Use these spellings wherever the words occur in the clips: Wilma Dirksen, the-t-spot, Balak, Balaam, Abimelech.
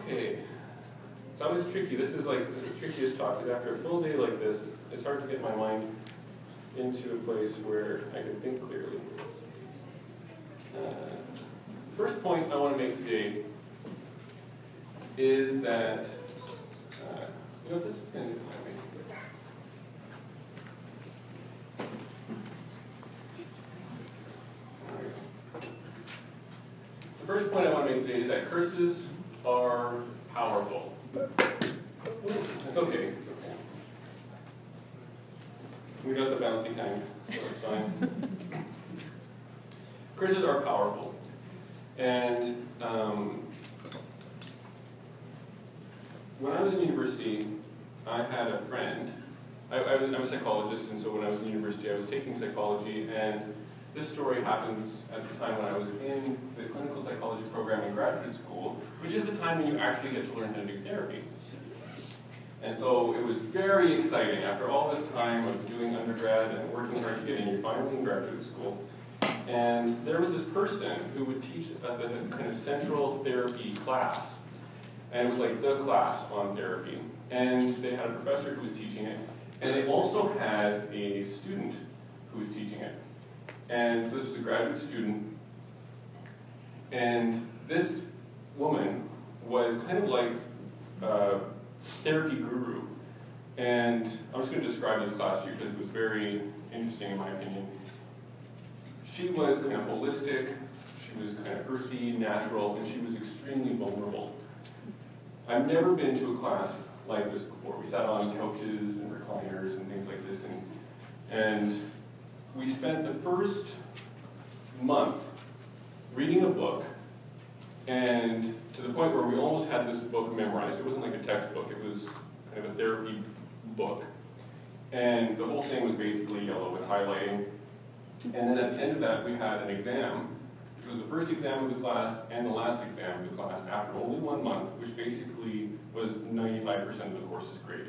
Okay. It's always tricky. This is like the trickiest talk, because after a full day like this, it's hard to get my mind into a place where I can think clearly. First point I want to make today is that you know, this is going to be my way. The first point I want to make today is that curses are powerful. It's okay. It's okay. We got the bouncy kind, so it's fine. Curses are powerful, and when I was in university, I had a friend. I'm a psychologist, and so when I was in university, I was taking psychology, and this story happens at the time when I was in the clinical psychology program in graduate school, which is the time when you actually get to learn how to do therapy. And so it was very exciting. After all this time of doing undergrad and working hard to get in, you're finally in graduate school. And there was this person who would teach the kind of central therapy class. And it was like the class on therapy. And they had a professor who was teaching it. And they also had a student who was teaching it. And so this was a graduate student. And this woman was kind of like therapy guru. And I'm just going to describe this class to you because it was very interesting in my opinion. She was kind of holistic, she was kind of earthy, natural, and she was extremely vulnerable. I've never been to a class like this before. We sat on couches and recliners and things like this, and we spent the first month reading a book, and to the point where we almost had this book memorized. It wasn't like a textbook, it was kind of a therapy book. And the whole thing was basically yellow with highlighting. And then at the end of that, we had an exam, which was the first exam of the class and the last exam of the class after only 1 month, which basically was 95% of the course's grade.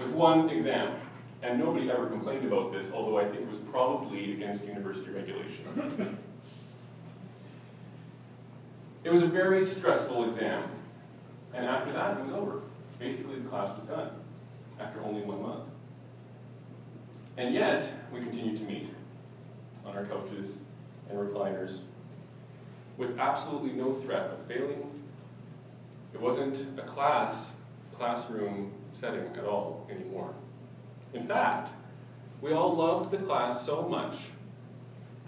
With one exam. And nobody ever complained about this, although I think it was probably against university regulation. It was a very stressful exam. And after that, it was over. Basically, the class was done after only 1 month. And yet, we continued to meet on our couches and recliners with absolutely no threat of failing. It wasn't a classroom setting at all anymore. In fact, we all loved the class so much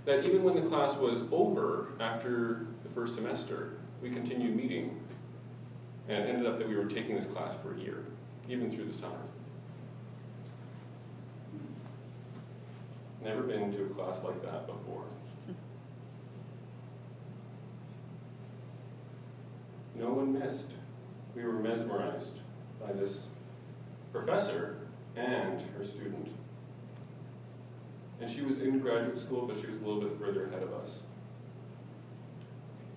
that even when the class was over after the first semester, we continued meeting. And it ended up that we were taking this class for a year, even through the summer. Never been to a class like that before. No one missed. We were mesmerized by this professor and her student. And she was in graduate school, but she was a little bit further ahead of us.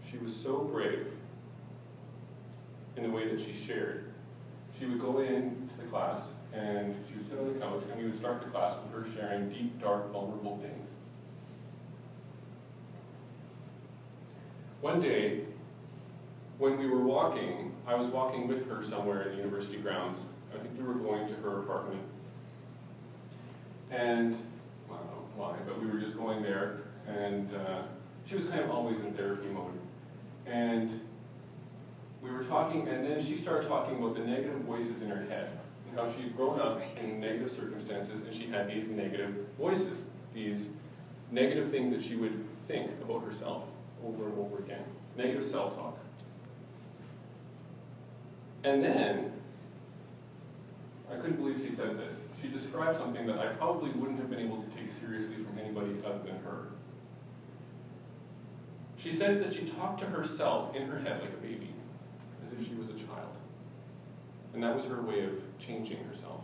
She was so brave in the way that she shared. She would go into the class, and she would sit on the couch, and we would start the class with her sharing deep, dark, vulnerable things. One day, when we were walking, I was walking with her somewhere in the university grounds. I think we were going to her apartment. And, well, I don't know why, but we were just going there, and she was kind of always in therapy mode. And we were talking, and then she started talking about the negative voices in her head, and how she had grown up in negative circumstances, and she had these negative voices, these negative things that she would think about herself over and over again, negative self-talk. And then, I couldn't believe she said this. She described something that I probably wouldn't have been able to take seriously from anybody other than her. She says that she talked to herself in her head like a baby, as if she was a child. And that was her way of changing herself.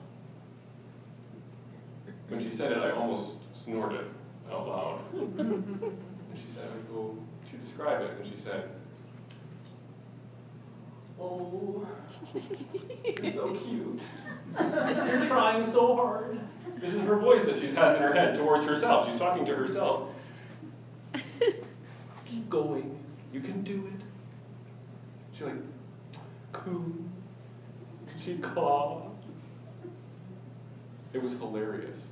When she said it, I almost snorted out loud. And she said, I'd go to describe it, and she said, oh, you're so cute. You're trying so hard. This is her voice that she has in her head towards herself. She's talking to herself. Keep going. You can do it. She like coo, she clawed. It was hilarious.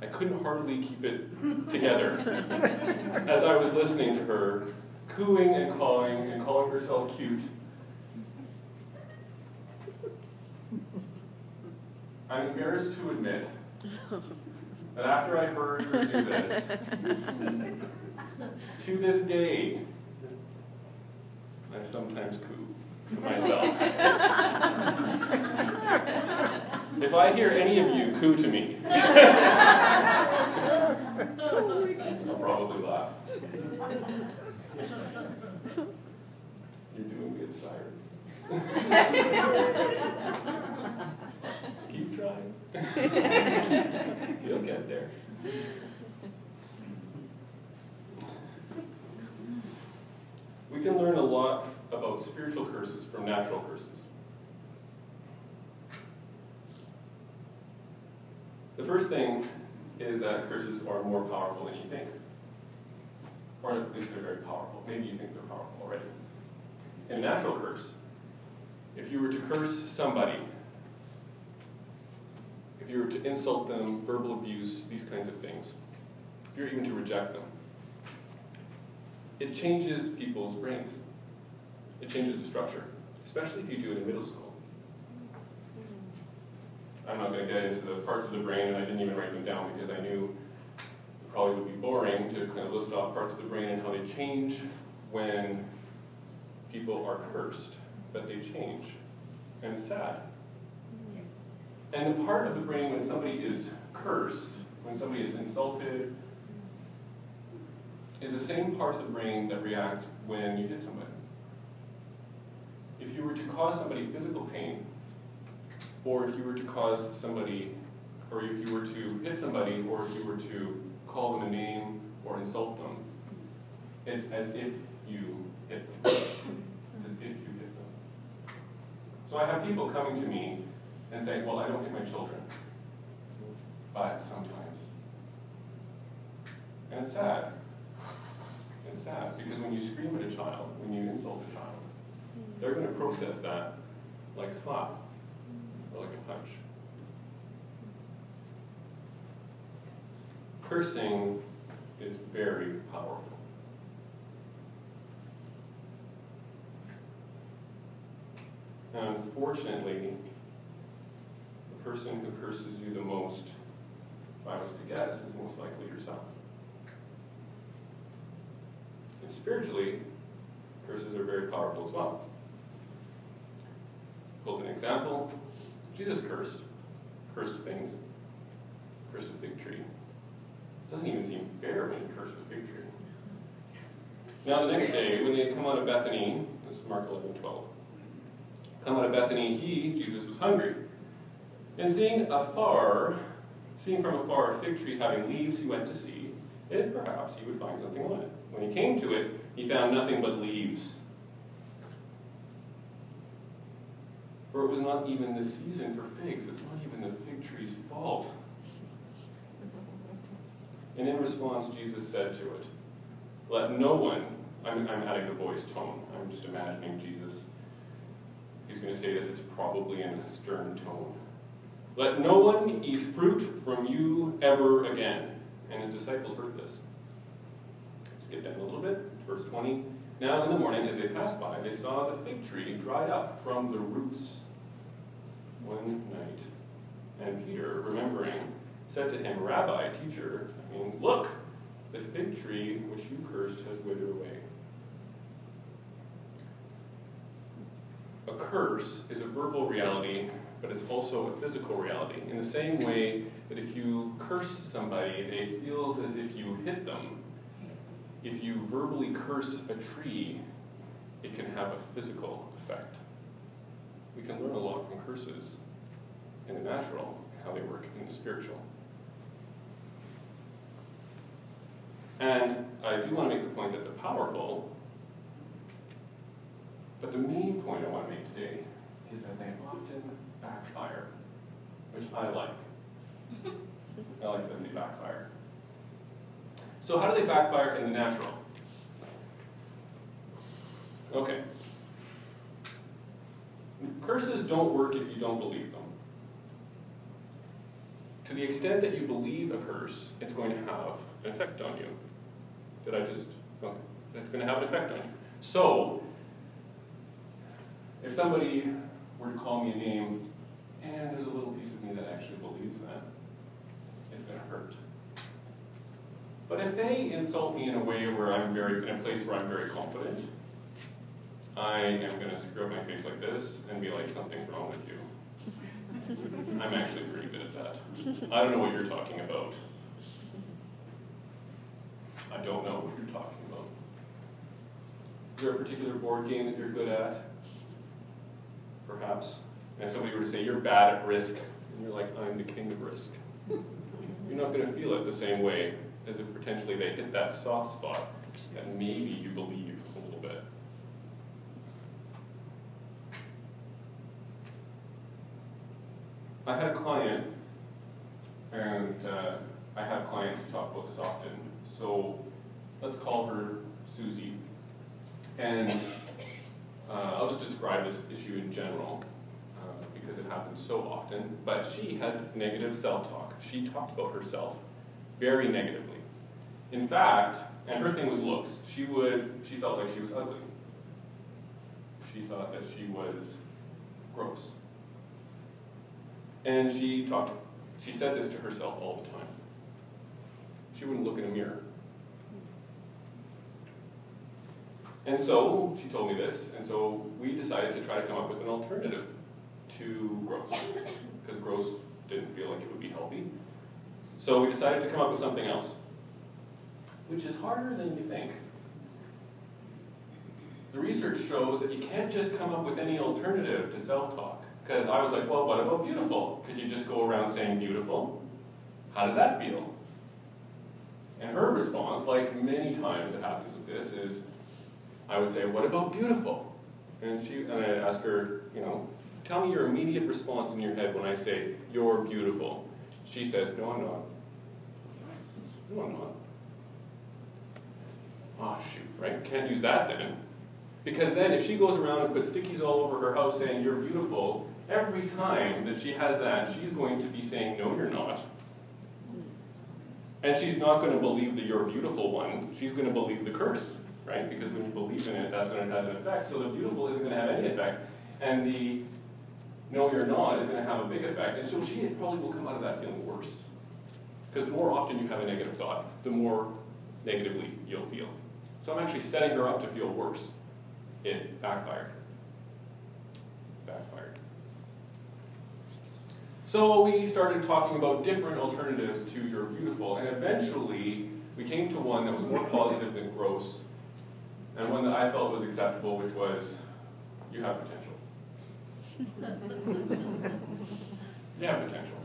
I couldn't hardly keep it together as I was listening to her, cooing and calling herself cute. I'm embarrassed to admit that after I heard her do this, to this day, I sometimes coo to myself. If I hear any of you coo to me, I'll probably laugh. You're doing good, Cyrus. Just keep trying. You'll get there. We can learn a lot about spiritual curses from natural curses. The first thing is that curses are more powerful than you think. Or at least they're very powerful. Maybe you think they're powerful already. In a natural curse, if you were to curse somebody, if you were to insult them, verbal abuse, these kinds of things, if you're even to reject them, it changes people's brains. It changes the structure, especially if you do it in middle school. I'm not going to get into the parts of the brain, and I didn't even write them down because I knew it probably would be boring to kind of list off parts of the brain and how they change when people are cursed, but they change, and it's sad. And the part of the brain when somebody is cursed, when somebody is insulted, is the same part of the brain that reacts when you hit somebody. If you were to cause somebody physical pain, or if you were to cause somebody, or if you were to hit somebody, or if you were to call them a name or insult them, it's as if you hit them. It's as if you hit them. So I have people coming to me and saying, well, I don't hit my children, but sometimes. And it's sad. It's sad, because when you scream at a child, when you insult a child, they're going to process that like a slap. Like a punch. Cursing is very powerful. And unfortunately, the person who curses you the most, if I was to guess, is most likely yourself. And spiritually, curses are very powerful as well. Hold an example. Jesus cursed things, cursed a fig tree. It doesn't even seem fair when he cursed a fig tree. Now the next day, when they had come out of Bethany, this is Mark 11:12. Come out of Bethany, Jesus was hungry. And seeing from afar a fig tree having leaves, he went to see if perhaps he would find something on it. When he came to it, he found nothing but leaves. For it was not even the season for figs. It's not even the fig tree's fault. And in response, Jesus said to it, let no one, I'm adding the voice tone. I'm just imagining Jesus. He's going to say this, it's probably in a stern tone. Let no one eat fruit from you ever again. And his disciples heard this. Skip down a little bit, verse 20. Now in the morning, as they passed by, they saw the fig tree dried up from the roots. One night, and Peter, remembering, said to him, Rabbi, teacher, that means, look, the fig tree which you cursed has withered away. A curse is a verbal reality, but it's also a physical reality. In the same way that if you curse somebody, it feels as if you hit them. If you verbally curse a tree, it can have a physical effect. We can learn a lot from curses in the natural and how they work in the spiritual. And I do want to make the point that they're powerful, but the main point I want to make today is that they often backfire, which I like. I like that they backfire. So how do they backfire in the natural? Okay. Curses don't work if you don't believe them. To the extent that you believe a curse, it's going to have an effect on you. It's going to have an effect on you. So, if somebody were to call me a name, and there's a little piece of me that actually believes that, it's going to hurt. But if they insult me in a way where in a place where I'm very confident, I am going to screw up my face like this and be like, something's wrong with you. I'm actually pretty good at that. I don't know what you're talking about. I don't know what you're talking about. Is there a particular board game that you're good at? Perhaps. And if somebody were to say, you're bad at Risk, and you're like, I'm the king of Risk. You're not going to feel it the same way as if potentially they hit that soft spot that maybe you believe a little bit. I had a client, and I have clients who talk about this often, so let's call her Susie. And I'll just describe this issue in general, because it happens so often, but she had negative self-talk. She talked about herself very negatively. In fact, and her thing was looks. She felt like she was ugly. She thought that she was gross. And she said this to herself all the time. She wouldn't look in a mirror. And so, she told me this, and so we decided to try to come up with an alternative to gross, because gross didn't feel like it would be healthy. So we decided to come up with something else, which is harder than you think. The research shows that you can't just come up with any alternative to self-talk, because I was like, well, what about beautiful? Could you just go around saying beautiful? How does that feel? And her response, like many times it happens with this, is, I would say, what about beautiful? And I'd ask her, tell me your immediate response in your head when I say, you're beautiful. She says, no, I'm not. No, I'm not. Ah, shoot, right? Can't use that then. Because then if she goes around and puts stickies all over her house saying, you're beautiful, every time that she has that, she's going to be saying, no, you're not. And she's not going to believe the you're beautiful one. She's going to believe the curse, right? Because when you believe in it, that's when it has an effect. So the beautiful isn't going to have any effect. And the no, you're not is going to have a big effect. And so she probably will come out of that feeling worse. Because the more often you have a negative thought, the more negatively you'll feel. So I'm actually setting her up to feel worse. It backfired. Backfired. So we started talking about different alternatives to you're beautiful. And eventually, we came to one that was more positive than gross. And one that I felt was acceptable, which was, you have potential. Yeah, potential.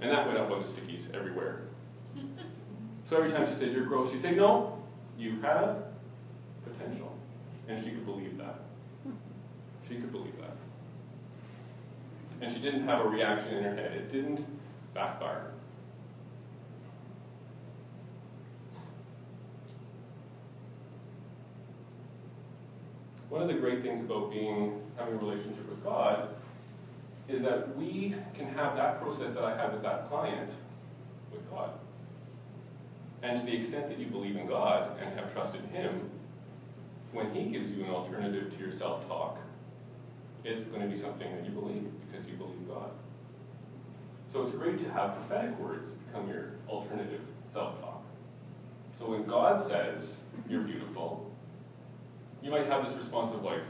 And that went up on the stickies everywhere. So every time she said, you're gross, she'd say, no, you have potential. And she could believe that. She could believe that. And she didn't have a reaction in her head. It didn't backfire. One of the great things about having a relationship with God is that we can have that process that I had with that client with God. And to the extent that you believe in God and have trusted Him, when He gives you an alternative to your self-talk, it's going to be something that you believe because you believe God. So it's great to have prophetic words become your alternative self-talk. So when God says, you're beautiful, you might have this response of like,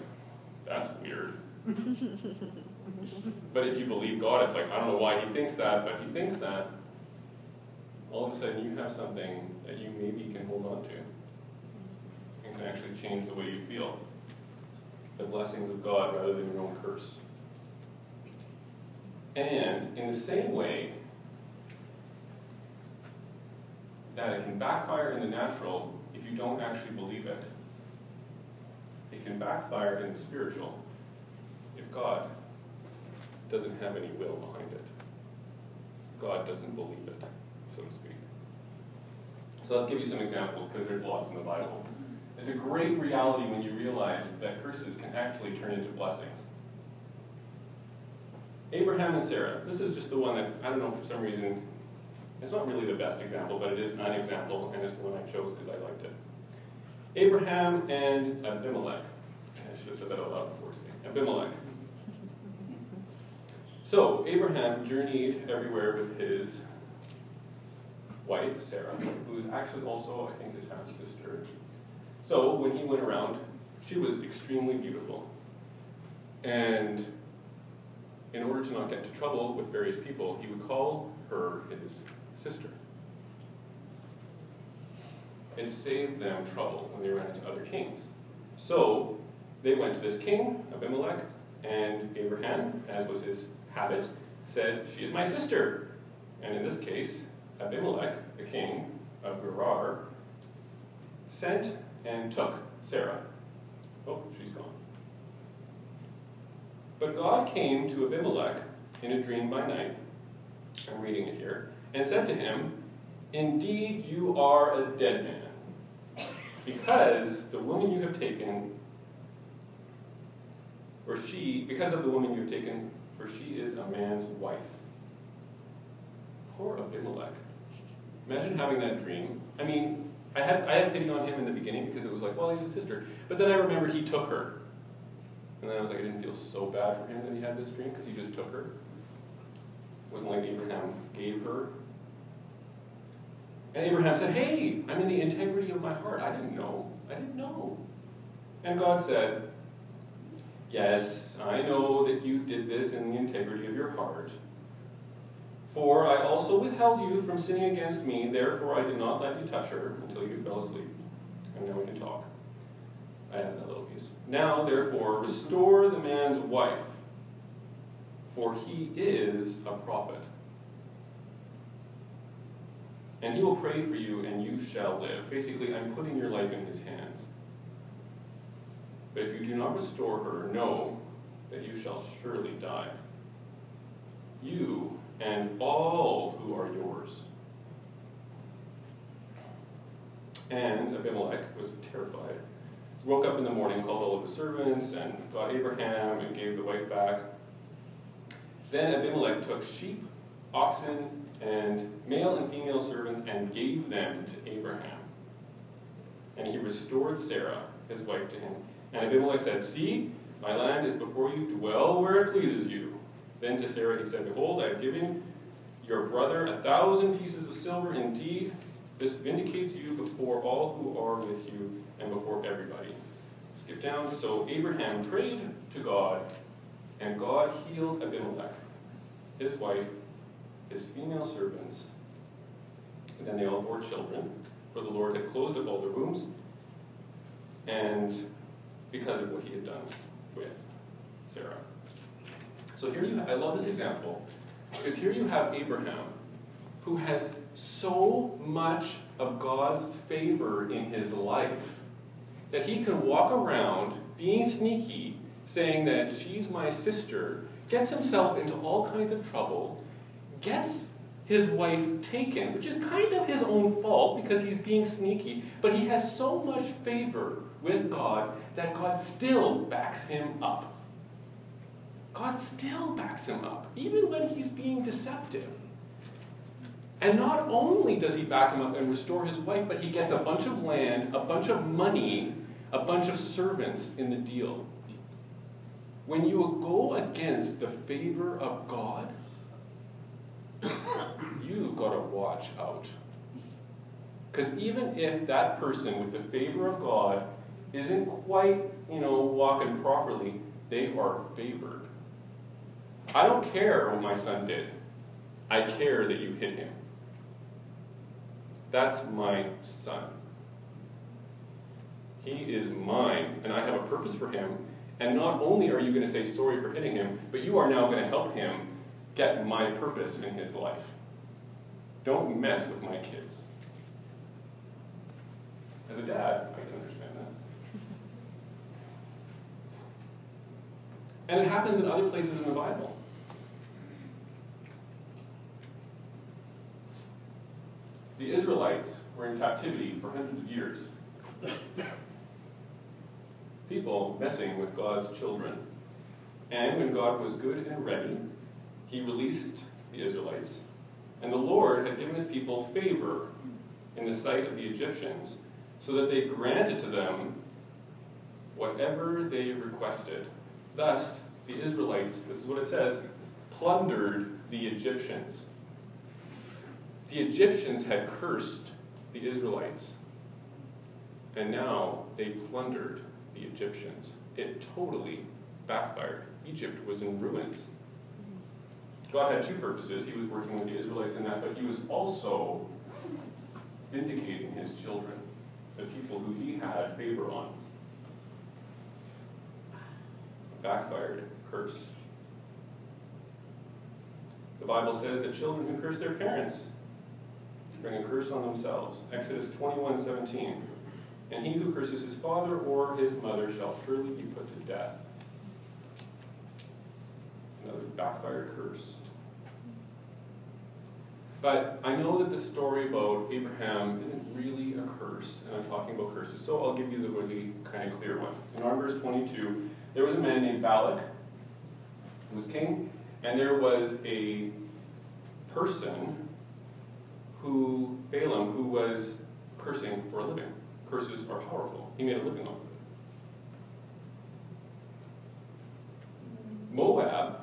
that's weird. But if you believe God, it's like, I don't know why He thinks that, but He thinks that. All of a sudden you have something that you maybe can hold on to and can actually change the way you feel. The blessings of God rather than your own curse. And in the same way that it can backfire in the natural if you don't actually believe it, it can backfire in the spiritual if God doesn't have any will behind it. God doesn't believe it, so to speak. So let's give you some examples, because there's lots in the Bible. It's a great reality when you realize that curses can actually turn into blessings. Abraham and Sarah. This is just the one that, I don't know, for some reason, it's not really the best example, but it is an example, and it's the one I chose because I liked it. Abraham and Abimelech. I should have said that out loud before today. Abimelech. So, Abraham journeyed everywhere with his wife, Sarah, who is actually also, I think, his half-sister. So, when he went around, she was extremely beautiful. And in order to not get into trouble with various people, he would call her his sister. It saved them trouble when they ran into other kings. So, they went to this king, Abimelech, and Abraham, as was his habit, said, "She is my sister." And in this case, Abimelech, the king of Gerar, sent and took Sarah. Oh, she's gone. But God came to Abimelech in a dream by night, I'm reading it here, and said to him, "Indeed, you are a dead man, because of the woman you have taken, for she is a man's wife." Poor Abimelech. Imagine having that dream. I mean, I had pity on him in the beginning because it was like, well, he's his sister. But then I remembered he took her. And then I was like, I didn't feel so bad for him that he had this dream because he just took her. It wasn't like Abraham gave her. And Abraham said, "Hey, I'm in the integrity of my heart. I didn't know. And God said, "Yes, I know that you did this in the integrity of your heart. For I also withheld you from sinning against me, therefore I did not let you touch her until you fell asleep." And now we can talk. I added that little piece. "Now, therefore, restore the man's wife, for he is a prophet. And he will pray for you, and you shall live." Basically, I'm putting your life in his hands. "But if you do not restore her, know that you shall surely die, you and all who are yours." And Abimelech was terrified. He woke up in the morning, called all of his servants, and got Abraham and gave the wife back. Then Abimelech took sheep, oxen, and male and female servants, and gave them to Abraham. And he restored Sarah, his wife, to him. And Abimelech said, "See, my land is before you, dwell where it pleases you." Then to Sarah he said, "Behold, I have given your brother 1,000 pieces of silver. Indeed, this vindicates you before all who are with you and before everybody." Skip down. So Abraham prayed to God, and God healed Abimelech, his wife, his female servants. And then they all bore children, for the Lord had closed up all their wombs, and because of what he had done with Sarah. So here I love this example, because here you have Abraham, who has so much of God's favor in his life that he can walk around being sneaky, saying that she's my sister, gets himself into all kinds of trouble, gets his wife taken, which is kind of his own fault because he's being sneaky, but he has so much favor with God that God still backs him up. God still backs him up, even when he's being deceptive. And not only does he back him up and restore his wife, but he gets a bunch of land, a bunch of money, a bunch of servants in the deal. When you go against the favor of God, you've got to watch out. Because even if that person with the favor of God isn't quite, walking properly, they are favored. I don't care what my son did. I care that you hit him. That's my son. He is mine, and I have a purpose for him. And not only are you going to say sorry for hitting him, but you are now going to help him get my purpose in his life. Don't mess with my kids. As a dad, I can understand that. And it happens in other places in the Bible. The Israelites were in captivity for hundreds of years. People messing with God's children. And when God was good and ready, he released the Israelites, and the Lord had given his people favor in the sight of the Egyptians, so that they granted to them whatever they requested. Thus, the Israelites, this is what it says, plundered the Egyptians. The Egyptians had cursed the Israelites, and now they plundered the Egyptians. It totally backfired. Egypt was in ruins. God had two purposes. He was working with the Israelites in that, but he was also vindicating his children, the people who he had favor on. Backfired, curse. The Bible says that children who curse their parents bring a curse on themselves. Exodus 21:17. And he who curses his father or his mother shall surely be put to death. Another backfired curse. But I know that the story about Abraham isn't really a curse, and I'm talking about curses, so I'll give you the really kind of clear one. In Numbers 22, there was a man named Balak, who was king, and there was a person, Balaam, who was cursing for a living. Curses are powerful. He made a living off of it. Moab,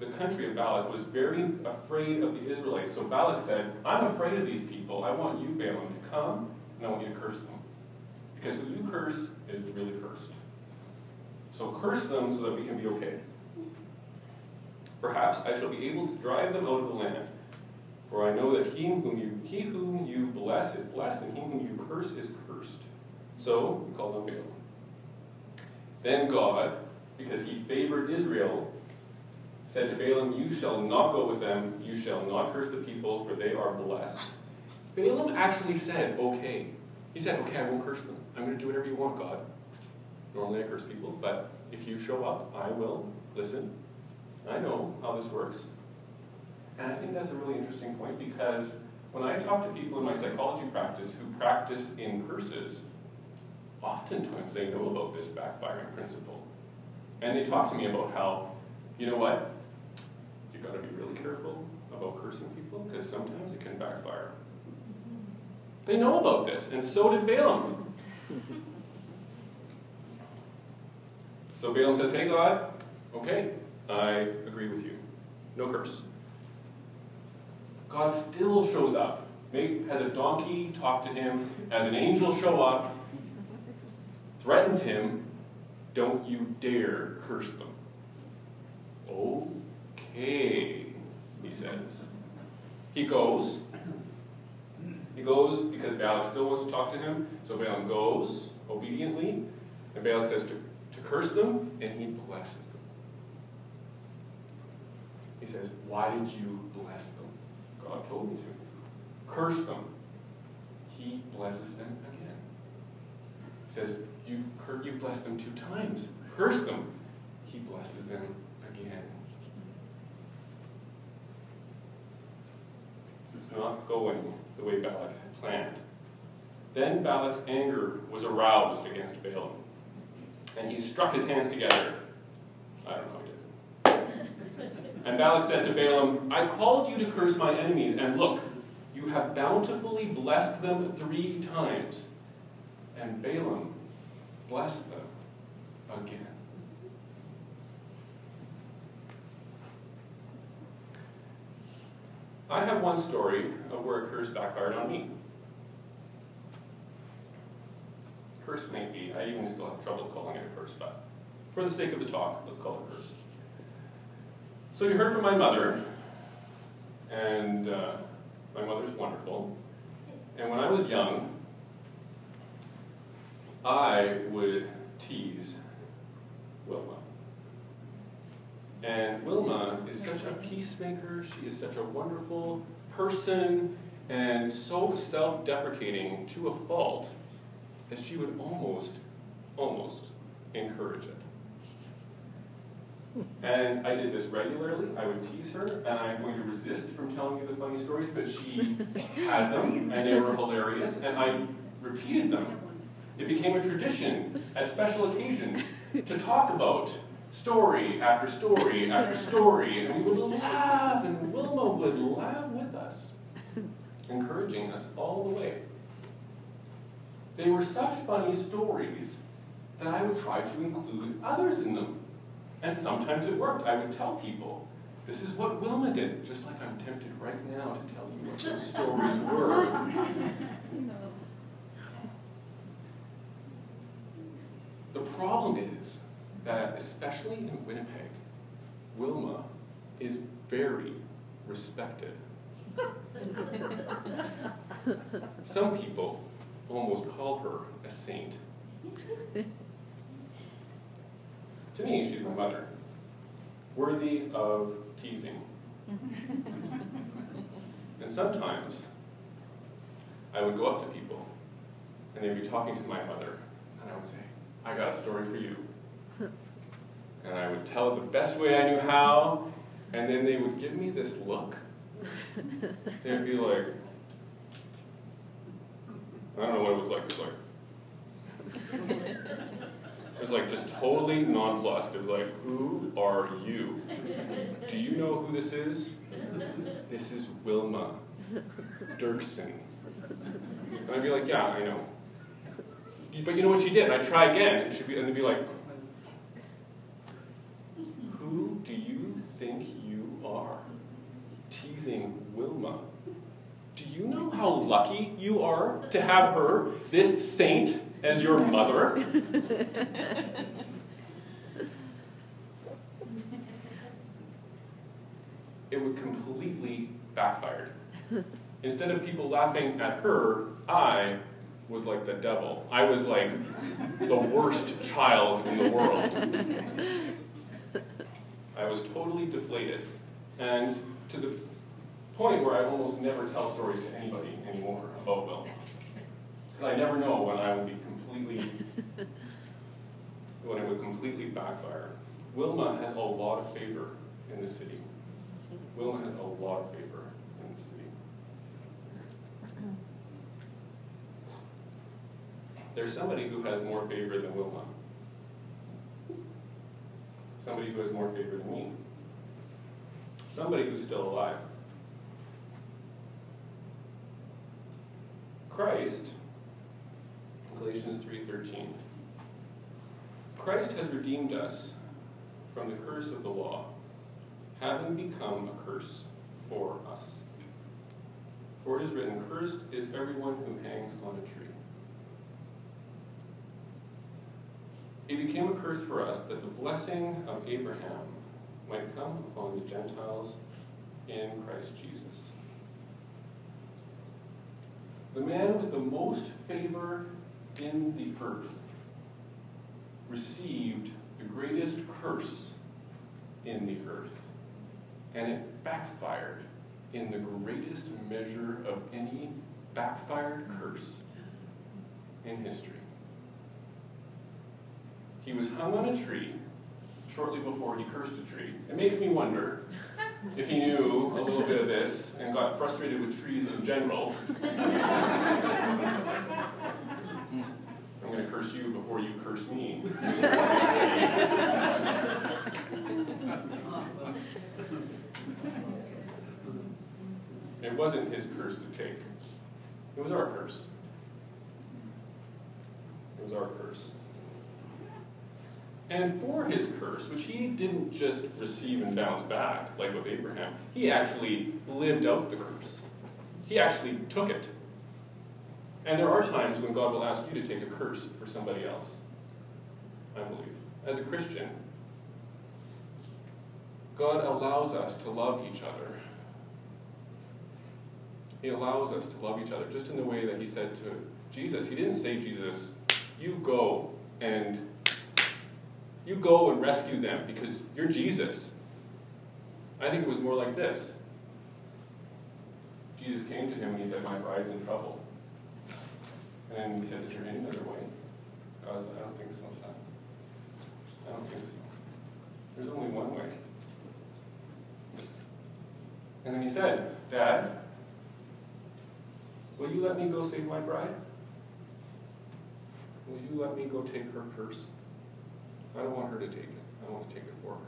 the country of Balak, was very afraid of the Israelites. So Balak said, I'm afraid of these people. I want you, Balaam, to come, and I want you to curse them. Because who you curse is really cursed. So curse them so that we can be okay. Perhaps I shall be able to drive them out of the land. For I know that he whom you bless is blessed, and he whom you curse is cursed. So he called on Balaam. Then God, because he favored Israel, said to Balaam, you shall not go with them, you shall not curse the people, for they are blessed. Balaam actually said, okay. He said, okay, I won't curse them. I'm going to do whatever you want, God. Normally I curse people, but if you show up, I will listen. I know how this works. And I think that's a really interesting point, because when I talk to people in my psychology practice who practice in curses, oftentimes they know about this backfiring principle. And they talk to me about how, you know what, you've got to be really careful about cursing people, because sometimes it can backfire. They know about this, and so did Balaam. So Balaam says, hey God, okay, I agree with you. No curse. God still shows up. Has a donkey talk to him, has an angel show up, threatens him, don't you dare curse them. Okay, he says. He goes because Balak still wants to talk to him, so Balaam goes obediently, and Balak says to curse them, and he blesses them. He says, why did you bless them? God told me to. Curse them. He blesses them again. He says, you blessed them 2 times. Curse them. He blesses them again. It's not going the way Balak had planned. Then Balak's anger was aroused against Balaam, and he struck his hands together. I don't know. And Balak said to Balaam, I called you to curse my enemies, and look, you have bountifully blessed them 3 times. And Balaam blessed them again. I have one story of where a curse backfired on me. Curse maybe, I even still have trouble calling it a curse, but for the sake of the talk, let's call it a curse. So you heard from my mother, and my mother's wonderful, and when I was young, I would tease Wilma. And Wilma is such a peacemaker, she is such a wonderful person, and so self-deprecating to a fault that she would almost encourage it. And I did this regularly. I would tease her, and I'm going to resist from telling you the funny stories, but she had them, and they were hilarious, and I repeated them. It became a tradition at special occasions to talk about story after story after story, and we would laugh, and Wilma would laugh with us, encouraging us all the way. They were such funny stories that I would try to include others in them. And sometimes it worked. I would tell people, this is what Wilma did, just like I'm tempted right now to tell you what those stories were. The problem is that, especially in Winnipeg, Wilma is very respected. Some people almost call her a saint. To me, she's my mother, worthy of teasing. And sometimes I would go up to people and they'd be talking to my mother, and I would say, I got a story for you. And I would tell it the best way I knew how, and then they would give me this look. They would be like, I don't know what it was like. It was like just totally nonplussed. It was like, who are you? Do you know who this is? This is Wilma Dirksen. And I'd be like, yeah, I know. But you know what she did? And I'd try again. And they'd be like, who do you think you are? Teasing Wilma. Do you know how lucky you are to have her, this saint, as your mother? It would completely backfire. Instead of people laughing at her, I was like the devil. I was like the worst child in the world. I was totally deflated, and to the point where I almost never tell stories to anybody anymore about Wilma. Because I never know when I would be when it would completely backfire. Wilma has a lot of favor in the city. Wilma has a lot of favor in the city. There's somebody who has more favor than Wilma. Somebody who has more favor than me. Somebody who's still alive. Christ, Galatians 3:13. Christ has redeemed us from the curse of the law, having become a curse for us. For it is written, cursed is everyone who hangs on a tree. He became a curse for us that the blessing of Abraham might come upon the Gentiles in Christ Jesus. The man with the most favor in the earth received the greatest curse in the earth, and it backfired in the greatest measure of any backfired curse in history. He was hung on a tree shortly before he cursed a tree. It makes me wonder if he knew a little bit of this and got frustrated with trees in general. I'm going to curse you before you curse me. It wasn't his curse to take. It was our curse. It was our curse. And for his curse, which he didn't just receive and bounce back, like with Abraham, he actually lived out the curse. He actually took it. And there are times when God will ask you to take a curse for somebody else, I believe. As a Christian, God allows us to love each other. He allows us to love each other, just in the way that he said to Jesus. He didn't say, Jesus, you go and rescue them because you're Jesus. I think it was more like this. Jesus came to him and he said, my bride's in trouble. And we said, is there any other way? God said, I don't think so, son. I don't think so. There's only one way. And then he said, Dad, will you let me go save my bride? Will you let me go take her curse? I don't want her to take it. I want to take it for her.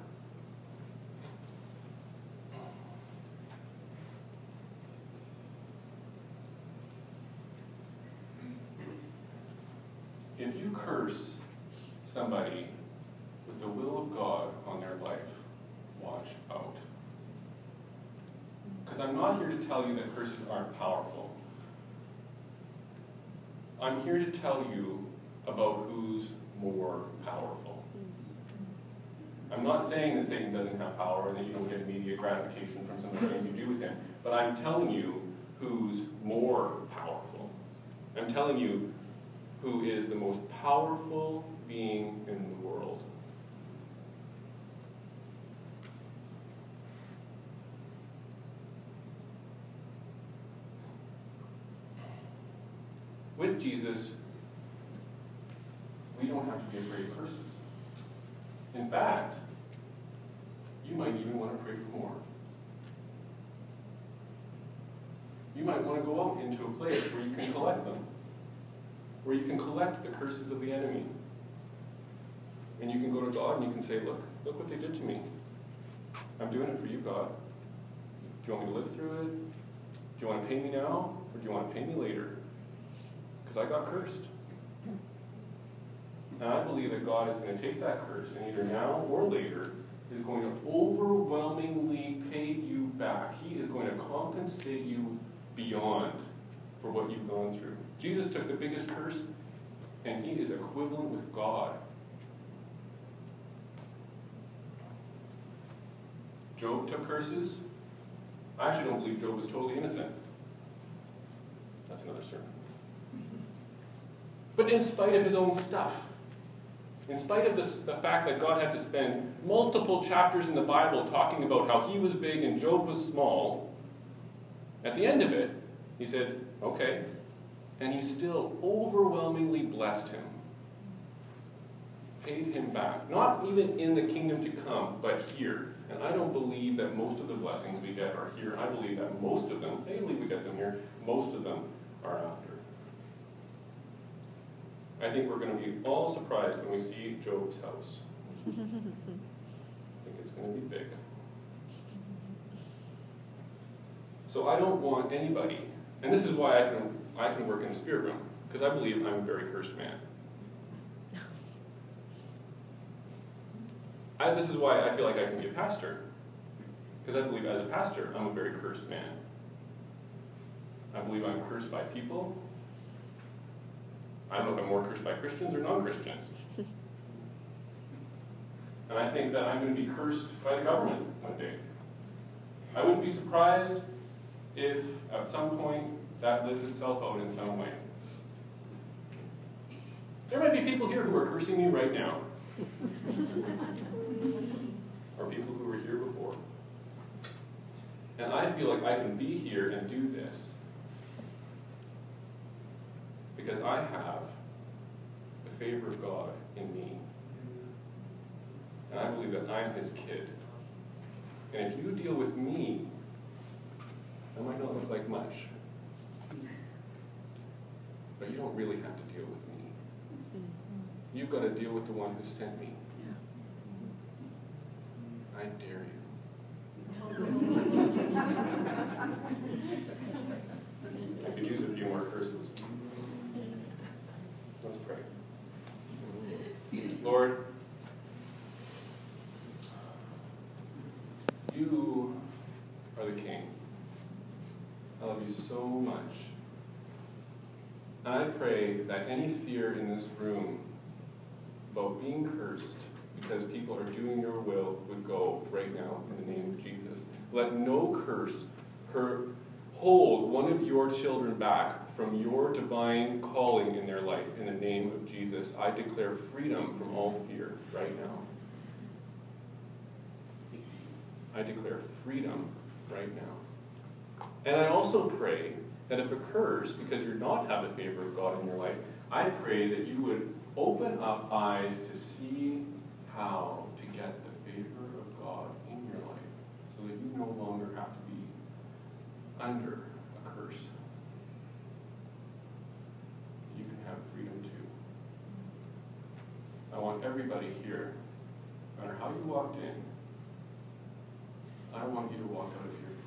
If you curse somebody with the will of God on their life, watch out. Because I'm not here to tell you that curses aren't powerful. I'm here to tell you about who's more powerful. I'm not saying that Satan doesn't have power and that you don't get immediate gratification from some of the things you do with him, but I'm telling you who's more powerful. I'm telling you who is the most powerful being in the world. With Jesus, we don't have to be afraid of curses. In fact, you might even want to pray for more. You might want to go out into a place where you can collect them, where you can collect the curses of the enemy. And you can go to God and you can say, look what they did to me. I'm doing it for you, God. Do you want me to live through it? Do you want to pay me now? Or do you want to pay me later? Because I got cursed. And I believe that God is going to take that curse, and either now or later, is going to overwhelmingly pay you back. He is going to compensate you beyond for what you've gone through. Jesus took the biggest curse, and he is equivalent with God. Job took curses. I actually don't believe Job was totally innocent. That's another sermon. But in spite of his own stuff, in spite of the fact that God had to spend multiple chapters in the Bible talking about how he was big and Job was small, at the end of it, he said, okay. And he still overwhelmingly blessed him. Paid him back. Not even in the kingdom to come, but here. And I don't believe that most of the blessings we get are here. I believe that most of them, I believe we get them here, most of them are after. I think we're going to be all surprised when we see Job's house. I think it's going to be big. So I don't want anybody, and this is why I can work in the spirit realm, because I believe I'm a very cursed man. This is why I feel like I can be a pastor, because I believe as a pastor I'm a very cursed man. I believe I'm cursed by people. I don't know if I'm more cursed by Christians or non-Christians. And I think that I'm going to be cursed by the government one day. I wouldn't be surprised if at some point that lives itself out in some way. There might be people here who are cursing me right now. Or people who were here before. And I feel like I can be here and do this, because I have the favor of God in me. And I believe that I'm his kid. And if you deal with me, I might not look like much. But you don't really have to deal with me. You've got to deal with the one who sent me. I dare you. I could use a few more curses. Let's pray. Lord, you are the King. I love you so much. And I pray that any fear in this room about being cursed because people are doing your will would go right now in the name of Jesus. Let no curse hold one of your children back from your divine calling in their life, in the name of Jesus. I declare freedom from all fear right now. I declare freedom right now. And I also pray that if it occurs, because you do not have the favor of God in your life, I pray that you would open up eyes to see how to get the favor of God in your life, so that you no longer have to be under a curse. I want everyone everybody here, no matter how you walked in, I want you to walk out of here